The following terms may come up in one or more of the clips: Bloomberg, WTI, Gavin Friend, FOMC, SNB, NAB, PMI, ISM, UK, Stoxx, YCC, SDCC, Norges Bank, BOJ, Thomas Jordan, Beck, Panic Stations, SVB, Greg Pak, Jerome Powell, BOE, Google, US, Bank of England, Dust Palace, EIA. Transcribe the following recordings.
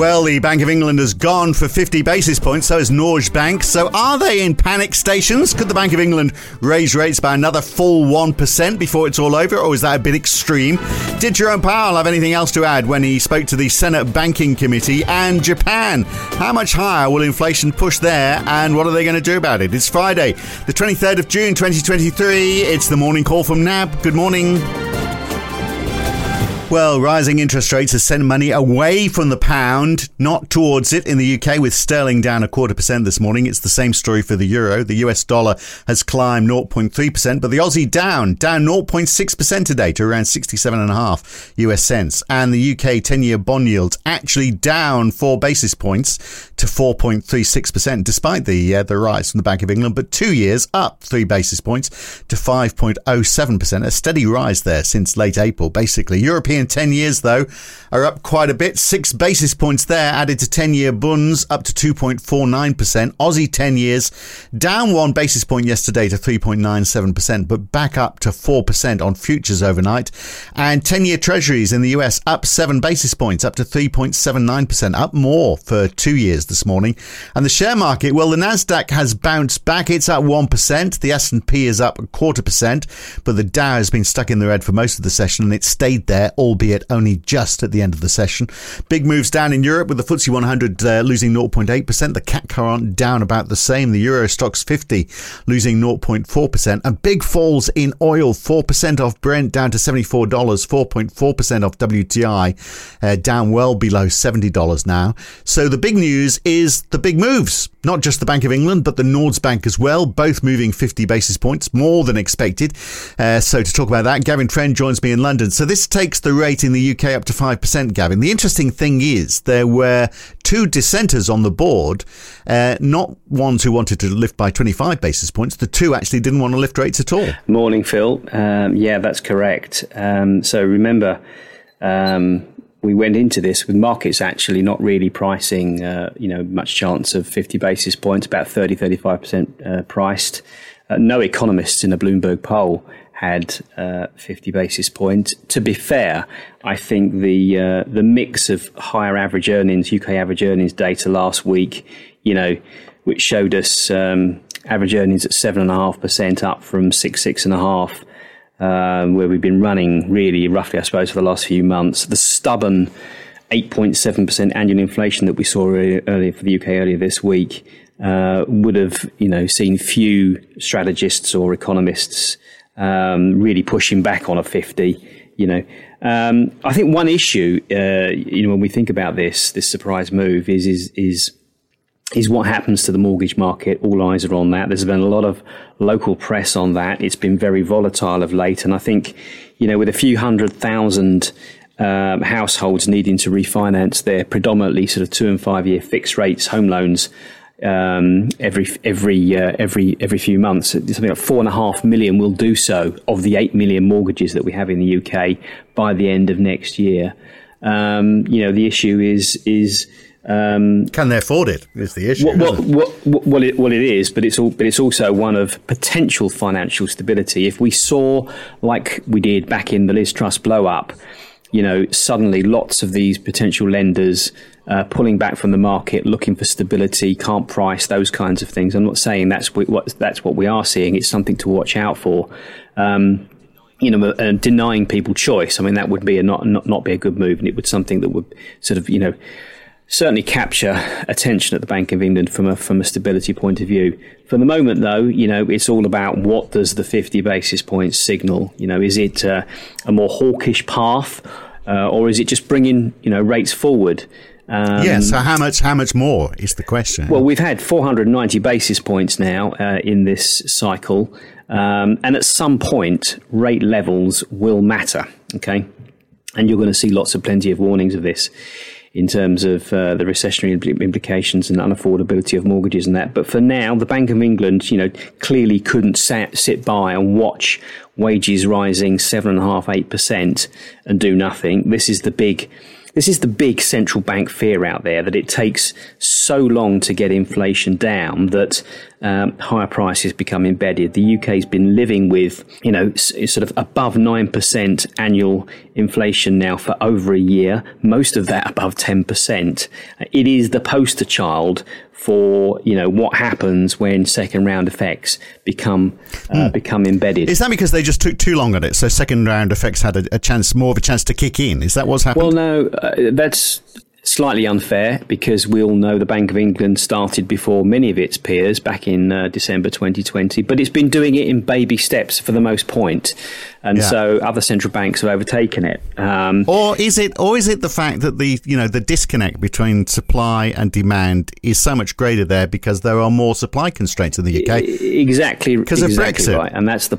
Well, the Bank of England has gone for 50 basis points, so is Norges Bank. So are they in panic stations? Could the Bank of England raise rates by another full 1% before it's all over, or is that a bit extreme? Did Jerome Powell have anything else to add when he spoke to the Senate Banking Committee? And Japan, how much higher will inflation push there, and what are they going to do about it? It's Friday, the 23rd of June, 2023. It's the morning call from NAB. Good morning. Well, rising interest rates has sent money away from the pound, not towards it in the UK, with sterling down 0.25% this morning. It's the same story for the euro. The US dollar has climbed 0.3%, but the Aussie down 0.6% today to around 67.5 US cents. And the UK 10-year bond yields actually down 4 basis points to 4.36%, despite the rise from the Bank of England, but 2 years up 3 basis points to 5.07%. A steady rise there since late April, basically. European 10 years, though, are up quite a bit. 6 basis points there added to 10-year bunds up to 2.49%. Aussie 10 years down 1 basis point yesterday to 3.97%, but back up to 4% on futures overnight. And 10-year treasuries in the US up 7 basis points up to 3.79%, up more for 2 years this morning. And the share market, well, the Nasdaq has bounced back. It's at 1%. The S&P is up 0.25%, but the Dow has been stuck in the red for most of the session, and it stayed there, albeit only just at the end of the session. Big moves down in Europe, with the FTSE 100 losing 0.8%, the CAC 40 down about the same, the Euro Stoxx 50 losing 0.4%, and big falls in oil, 4% off Brent down to $74, 4.4% off WTI, down well below $70 now. So the big news is the big moves, not just the Bank of England, but the Norges Bank as well, both moving 50 basis points, more than expected. So to talk about that, Gavin Friend joins me in London. So this takes the rate in the UK up to 5%, Gavin. The interesting thing is there were 2 dissenters on the board, not ones who wanted to lift by 25 basis points. The 2 actually didn't want to lift rates at all. Morning, Phil. Yeah, that's correct. So remember, we went into this with markets actually not really pricing, much chance of 50 basis points, about 30, 35% priced. No economists in a Bloomberg poll had 50 basis points. To be fair, I think the mix of higher average earnings, UK average earnings data last week, which showed us average earnings at 7.5% up from 6.5%, where we've been running really roughly, I suppose, for the last few months. The stubborn 8.7% annual inflation that we saw earlier for the UK earlier this week would have, seen few strategists or economists really pushing back on a 50, I think one issue, when we think about this surprise move is what happens to the mortgage market. All eyes are on that. There's been a lot of local press on that. It's been very volatile of late. And I think, with a few 100,000 households needing to refinance their predominantly sort of 2 and 5 year fixed rates home loans, every few months, something like 4.5 million will do so of the 8 million mortgages that we have in the UK by the end of next year. The issue is can they afford it? Is the issue? Well, it is, but it's also one of potential financial stability. If we saw, like we did back in the Liz Truss blow up, suddenly lots of these potential lenders pulling back from the market, looking for stability, can't price, those kinds of things. I'm not saying that's what we are seeing. It's something to watch out for. Denying people choice, that would be not be a good move, and it would something that would sort of, certainly capture attention at the Bank of England from a stability point of view. For the moment, though, it's all about what does the 50 basis points signal? Is it a more hawkish path, or is it just bringing rates forward? So how much more is the question? Well, we've had 490 basis points now in this cycle, and at some point, rate levels will matter, okay? And you're going to see plenty of warnings of this in terms of the recessionary implications and unaffordability of mortgages and that. But for now, the Bank of England, clearly couldn't sit by and watch wages rising 7.5%, 8% and do nothing. This is the big This is the big central bank fear out there, that it takes so long to get inflation down that higher prices become embedded. The UK's been living with, sort of above 9% annual inflation now for over a year, most of that above 10%. It is the poster child for, what happens when second round effects become embedded. Is that because they just took too long at it? So second round effects had more of a chance to kick in. Is that what's happened? Well, no, that's slightly unfair, because we all know the Bank of England started before many of its peers back in December 2020, but it's been doing it in baby steps for the most point, and so other central banks have overtaken it. Or is it the fact that the disconnect between supply and demand is so much greater there because there are more supply constraints in the UK? Exactly, because of Brexit, right? And that's the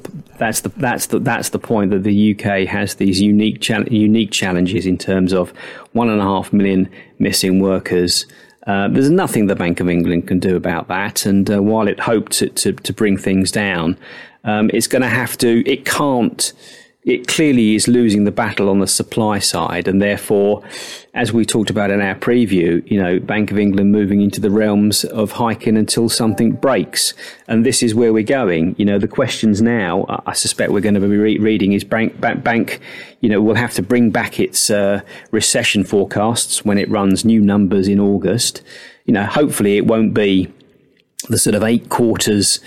point, that the UK has these unique challenges in terms of 1.5 million missing workers. There's nothing the Bank of England can do about that. And while it hoped to bring things down, it's going to have to. It can't. It clearly is losing the battle on the supply side, and therefore, as we talked about in our preview, Bank of England moving into the realms of hiking until something breaks, and this is where we're going. The questions now, I suspect we're going to be reading, is bank will have to bring back its recession forecasts when it runs new numbers in August. Hopefully it won't be the sort of 8 quarters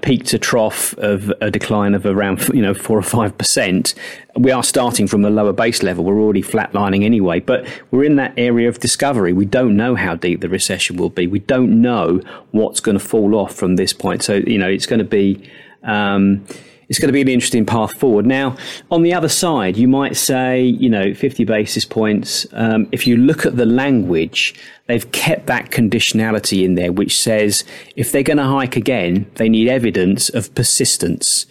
peak to trough of a decline of around 4 or 5%. We are starting from a lower base level. We're already flatlining anyway, but we're in that area of discovery. We don't know how deep the recession will be. We don't know what's going to fall off from this point. So it's going to be an interesting path forward. Now, on the other side, you might say 50 basis points. If you look at the language, they've kept that conditionality in there, which says if they're going to hike again, they need evidence of persistence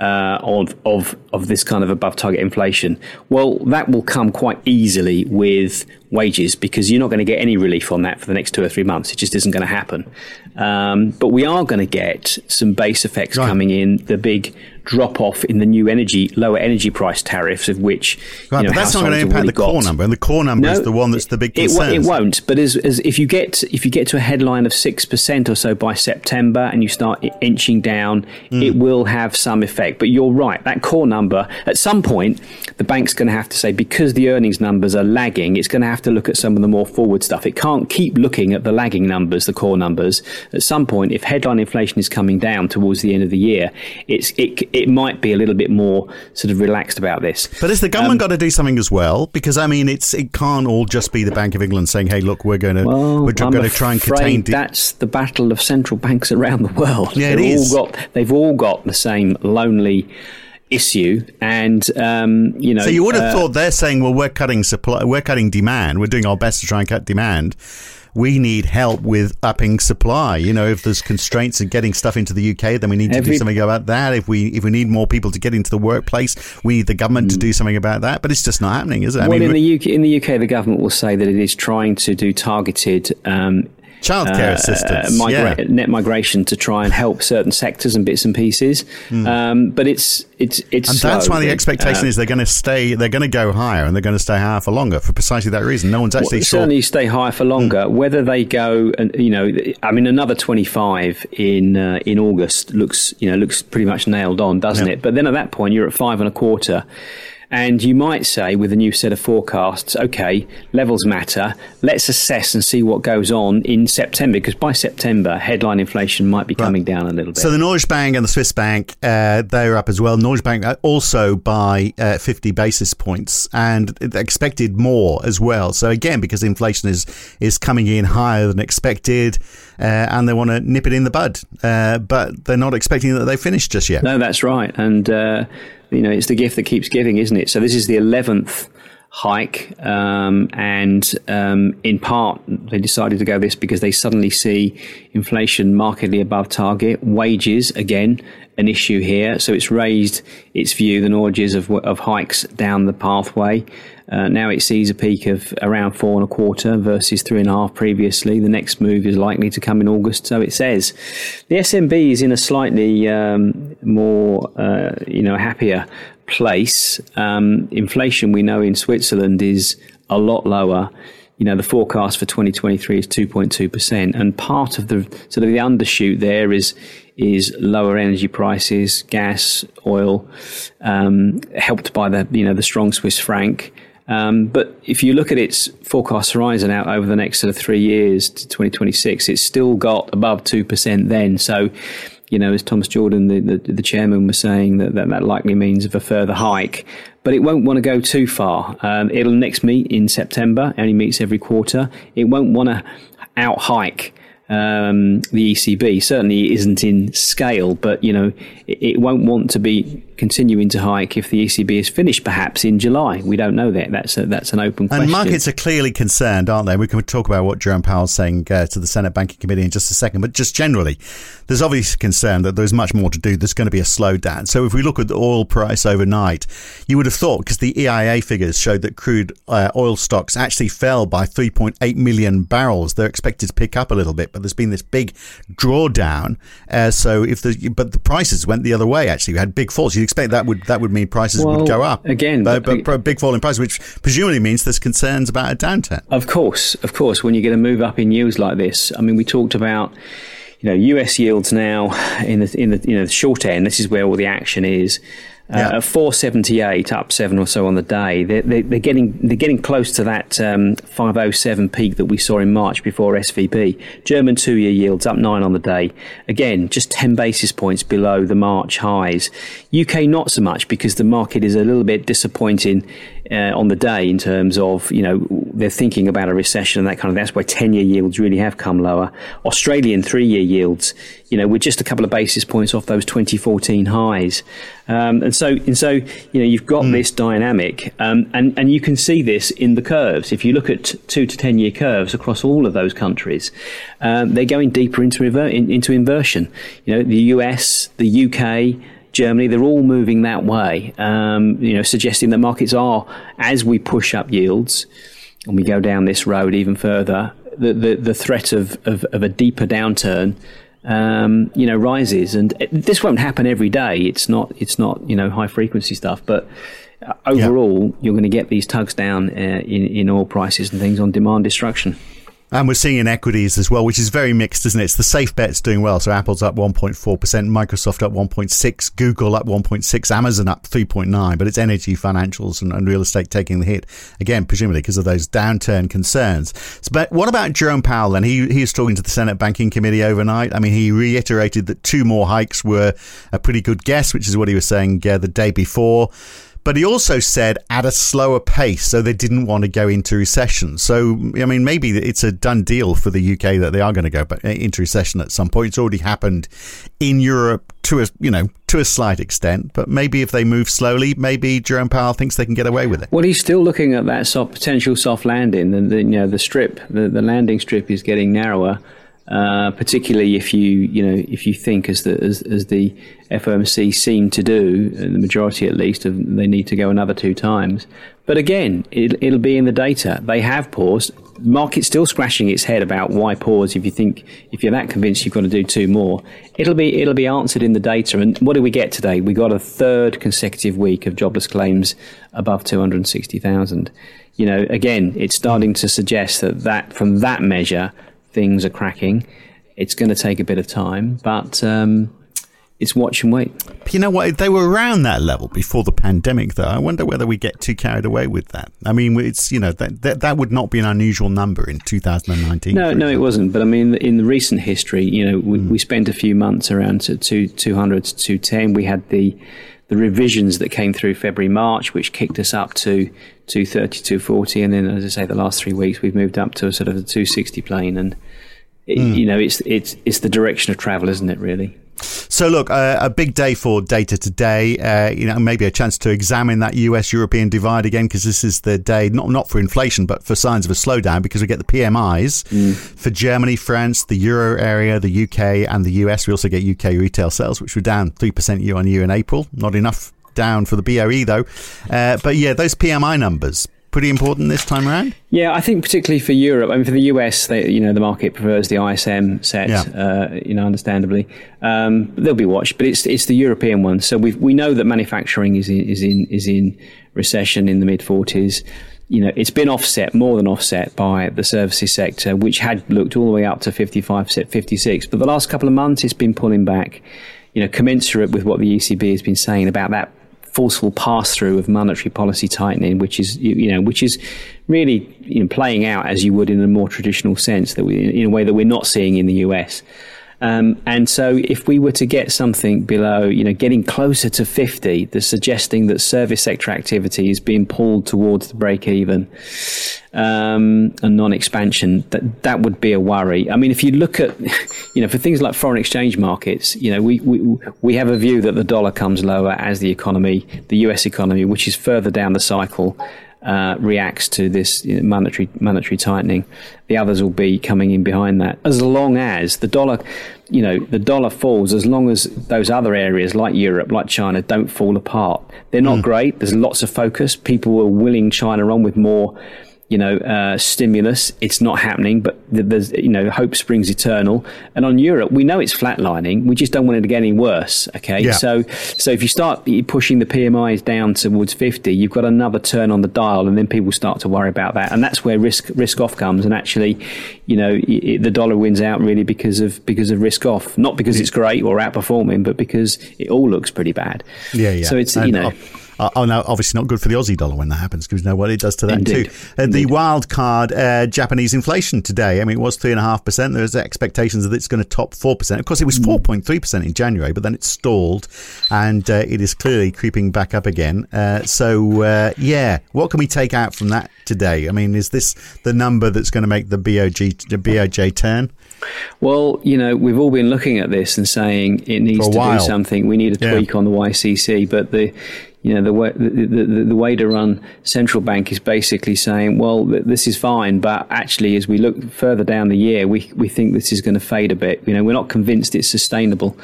of this kind of above target inflation. Well, that will come quite easily with wages, because you're not going to get any relief on that for the next 2 or 3 months. It just isn't going to happen. But we are going to get some base effects coming in, the big drop off in the lower energy price tariffs, of which but that's not going to impact core number, and the core number is the one that's the big concern. It won't. But as if you get to a headline of 6% or so by September, and you start inching down, it will have some effect. But you're right, that core number at some point, the bank's going to have to say, because the earnings numbers are lagging, it's going to have to look at some of the more forward stuff. It can't keep looking at the lagging numbers, the core numbers. At some point, if headline inflation is coming down towards the end of the year, it might be a little bit more sort of relaxed about this. But has the government got to do something as well? Because it can't all just be the Bank of England saying, "Hey, look, we're going to try and contain." That's the battle of central banks around the world. Yeah, they've all got the same lonely issue, and So you would have thought they're saying, "Well, we're cutting supply, we're cutting demand, we're doing our best to try and cut demand. We need help with upping supply. If there's constraints in getting stuff into the UK, then we need to do something about that. If we need more people to get into the workplace, we need the government to do something about that." But it's just not happening, is it? In the UK, the government will say that it is trying to do targeted childcare assistance, net migration, to try and help certain sectors and bits and pieces. But it's and that's why the expectation is they're going to go higher, and they're going to stay higher for longer for precisely that reason. No one's actually sure. Certainly stay higher for longer. Whether they go, and another 25 in August looks pretty much nailed on, doesn't it? But then at that point, you're at 5.25. And you might say, with a new set of forecasts, okay, levels matter. Let's assess and see what goes on in September, because by September, headline inflation might be coming down a little bit. So the Norges Bank and the Swiss Bank, they're up as well. Norges Bank also by 50 basis points, and expected more as well. So again, because inflation is coming in higher than expected, and they want to nip it in the bud, but they're not expecting that they finish just yet. No, that's right. And it's the gift that keeps giving, isn't it? So this is the 11th hike, and in part they decided to go this because they suddenly see inflation markedly above target. Wages, again, an issue here. So it's raised its view, the Norges, of hikes down the pathway. Now it sees a peak of around 4.25 versus 3.5 previously. The next move is likely to come in August, so it says. The SNB is in a slightly more, happier place. Inflation, we know in Switzerland, is a lot lower. You know, the forecast for 2023 is 2.2%, and part of the sort of the undershoot there is lower energy prices, gas, oil, helped by the strong Swiss franc. But if you look at its forecast horizon out over the next sort of 3 years to 2026, it's still got above 2% then. So, you know, as Thomas Jordan, the chairman, was saying, that likely means of a further hike. But it won't want to go too far. It'll next meet in September. It only meets every quarter. It won't want to out-hike the ECB. Certainly isn't in scale, but, you know, it won't want to be continuing to hike if the ECB is finished, perhaps, in July. We don't know that. That's an open question. And markets are clearly concerned, aren't they? We can talk about what Jerome Powell's saying to the Senate Banking Committee in just a second. But just generally, there's obvious concern that there's much more to do. There's going to be a slowdown. So if we look at the oil price overnight, you would have thought, because the EIA figures showed that crude oil stocks actually fell by 3.8 million barrels. They're expected to pick up a little bit, but there's been this big drawdown. But the prices went the other way, actually. We had big falls. You'd expect that would mean prices would go up. Again, but big fall in prices, which presumably means there's concerns about a downturn. Of course, when you get a move up in yields like this. I mean, we talked about, you know, US yields now in the short end. This is where all the action is. At 4.78, up 7 or so on the day. They're getting close to that 5.07 peak that we saw in March before SVB. German 2-year yields up 9 on the day. Again, just 10 basis points below the March highs. UK not so much, because the market is a little bit disappointing on the day in terms of, you know, they're thinking about a recession and that kind of thing. That's why 10-year yields really have come lower. Australian 3-year yields, you know, we're just a couple of basis points off those 2014 highs. And so, you know, you've got this dynamic, and you can see this in the curves. If you look at 2 to 10 year curves across all of those countries, they're going deeper into inversion. You know, the US, the UK, Germany, they're all moving that way, you know, suggesting that markets are, as we push up yields and we go down this road even further, the threat of a deeper downturn you know, rises. And this won't happen every day. It's not you know, high frequency stuff, but overall you're going to get these tugs down in oil prices and things on demand destruction. And we're seeing in equities as well, which is very mixed, isn't it? It's the safe bets doing well. So Apple's up 1.4%, Microsoft up 1.6%, Google up 1.6%, Amazon up 3.9%, but it's energy, financials and real estate taking the hit, again, presumably because of those downturn concerns. But what about Jerome Powell then? He was talking to the Senate Banking Committee overnight. I mean, he reiterated that 2 more hikes were a pretty good guess, which is what he was saying the day before. But he also said at a slower pace, so they didn't want to go into recession. So, I mean, maybe it's a done deal for the UK that they are going to go into recession at some point. It's already happened in Europe to a slight extent. But maybe if they move slowly, maybe Jerome Powell thinks they can get away with it. Well, he's still looking at that potential soft landing. The landing strip is getting narrower. Particularly if you think as the FOMC seem to do, the majority at least, they need to go another 2 times. But again, it'll be in the data. They have paused. Market's still scratching its head about why pause. If you're that convinced you've got to do 2 more, it'll be answered in the data. And what do we get today? We got a 3rd consecutive week of jobless claims above 260,000. You know, again, it's starting to suggest that from that measure, things are cracking. It's going to take a bit of time, but it's watch and wait. You know what? They were around that level before the pandemic, though. I wonder whether we get too carried away with that. I mean, it's, you know, that would not be an unusual number in 2019. No, it wasn't. But I mean, in the recent history, you know, we spent a few months around to 200 to 210. We had the revisions that came through February, March, which kicked us up to 230, 240. And then, as I say, the last 3 weeks, we've moved up to a sort of a 260 plane. And, you know, it's the direction of travel, isn't it, really? So, look, a big day for data today, you know, maybe a chance to examine that US-European divide again, because this is the day, not for inflation, but for signs of a slowdown, because we get the PMIs for Germany, France, the Euro area, the UK and the US. We also get UK retail sales, which were down 3% year on year in April. Not enough down for the BOE, though. But, yeah, those PMI numbers, pretty important this time around? Yeah, I think particularly for Europe. I mean, for the US, you know, the market prefers the ISM set, you know, understandably. They'll be watched, but it's the European one. So we know that manufacturing is in recession in the mid-40s. you know, it's been offset, more than offset, by the services sector, which had looked all the way up to 55%, 56. But the last couple of months, it's been pulling back, you know, commensurate with what the ECB has been saying about that forceful pass-through of monetary policy tightening, which is, you know, which is really, you know, playing out as you would in a more traditional sense, that we, in a way that we're not seeing in the US. And so if we were to get something below, you know, getting closer to 50, that's suggesting that service sector activity is being pulled towards the break even, and non-expansion, that would be a worry. I mean, if you look at, you know, for things like foreign exchange markets, you know, we have a view that the dollar comes lower as the economy, the US economy, which is further down the cycle, reacts to this, you know, monetary tightening. The others will be coming in behind that. As long as the dollar, you know, the dollar falls, as long as those other areas like Europe, like China, don't fall apart. They're not great. There's lots of focus. People are willing China on with more, you know, stimulus. It's not happening, but there's, you know, hope springs eternal. And on Europe, we know it's flatlining. We just don't want it to get any worse. Okay. Yeah. So if you start pushing the PMIs down towards 50, you've got another turn on the dial, and then people start to worry about that. And that's where risk off comes. And actually, you know, the dollar wins out really because of risk off, not because it's great or outperforming, but because it all looks pretty bad. Yeah. Yeah. So it's, and, you know, oh, no, obviously not good for the Aussie dollar when that happens, because we know what it does to that too. The wild card, Japanese inflation today. I mean, it was 3.5%. There's expectations that it's going to top 4%. Of course, it was 4.3% in January, but then it stalled, and it is clearly creeping back up again. So, what can we take out from that today? I mean, is this the number that's going to make the BOJ turn? Well, you know, we've all been looking at this and saying it needs to do something. We need a tweak on the YCC, but the way to run central bank is basically saying, well, this is fine, but actually, as we look further down the year, we think this is going to fade a bit. You know, we're not convinced it's sustainable,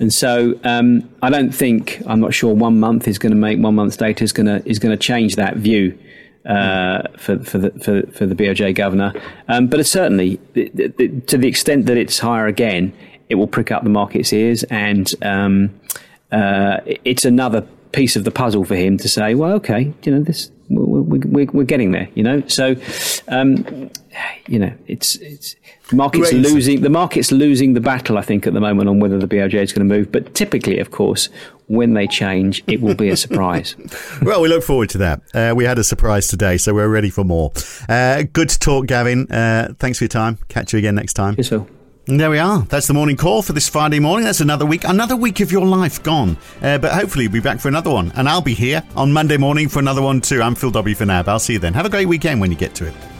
and so I'm not sure 1 month is going to make 1 month's data is going to change that view for the BOJ governor. But it's certainly, to the extent that it's higher again, it will prick up the market's ears, and it's another piece of the puzzle for him to say, well, okay, you know, this we're getting there, you know. So, you know, it's the market's losing the battle, I think, at the moment on whether the BOJ is going to move. But typically, of course, when they change, it will be a surprise. Well, we look forward to that. We had a surprise today, so we're ready for more. Good to talk, Gavin. Thanks for your time. Catch you again next time. Cheers, Phil. And there we are. That's the morning call for this Friday morning. That's another week of your life gone. But hopefully you'll be back for another one. And I'll be here on Monday morning for another one too. I'm Phil W for NAB. I'll see you then. Have a great weekend when you get to it.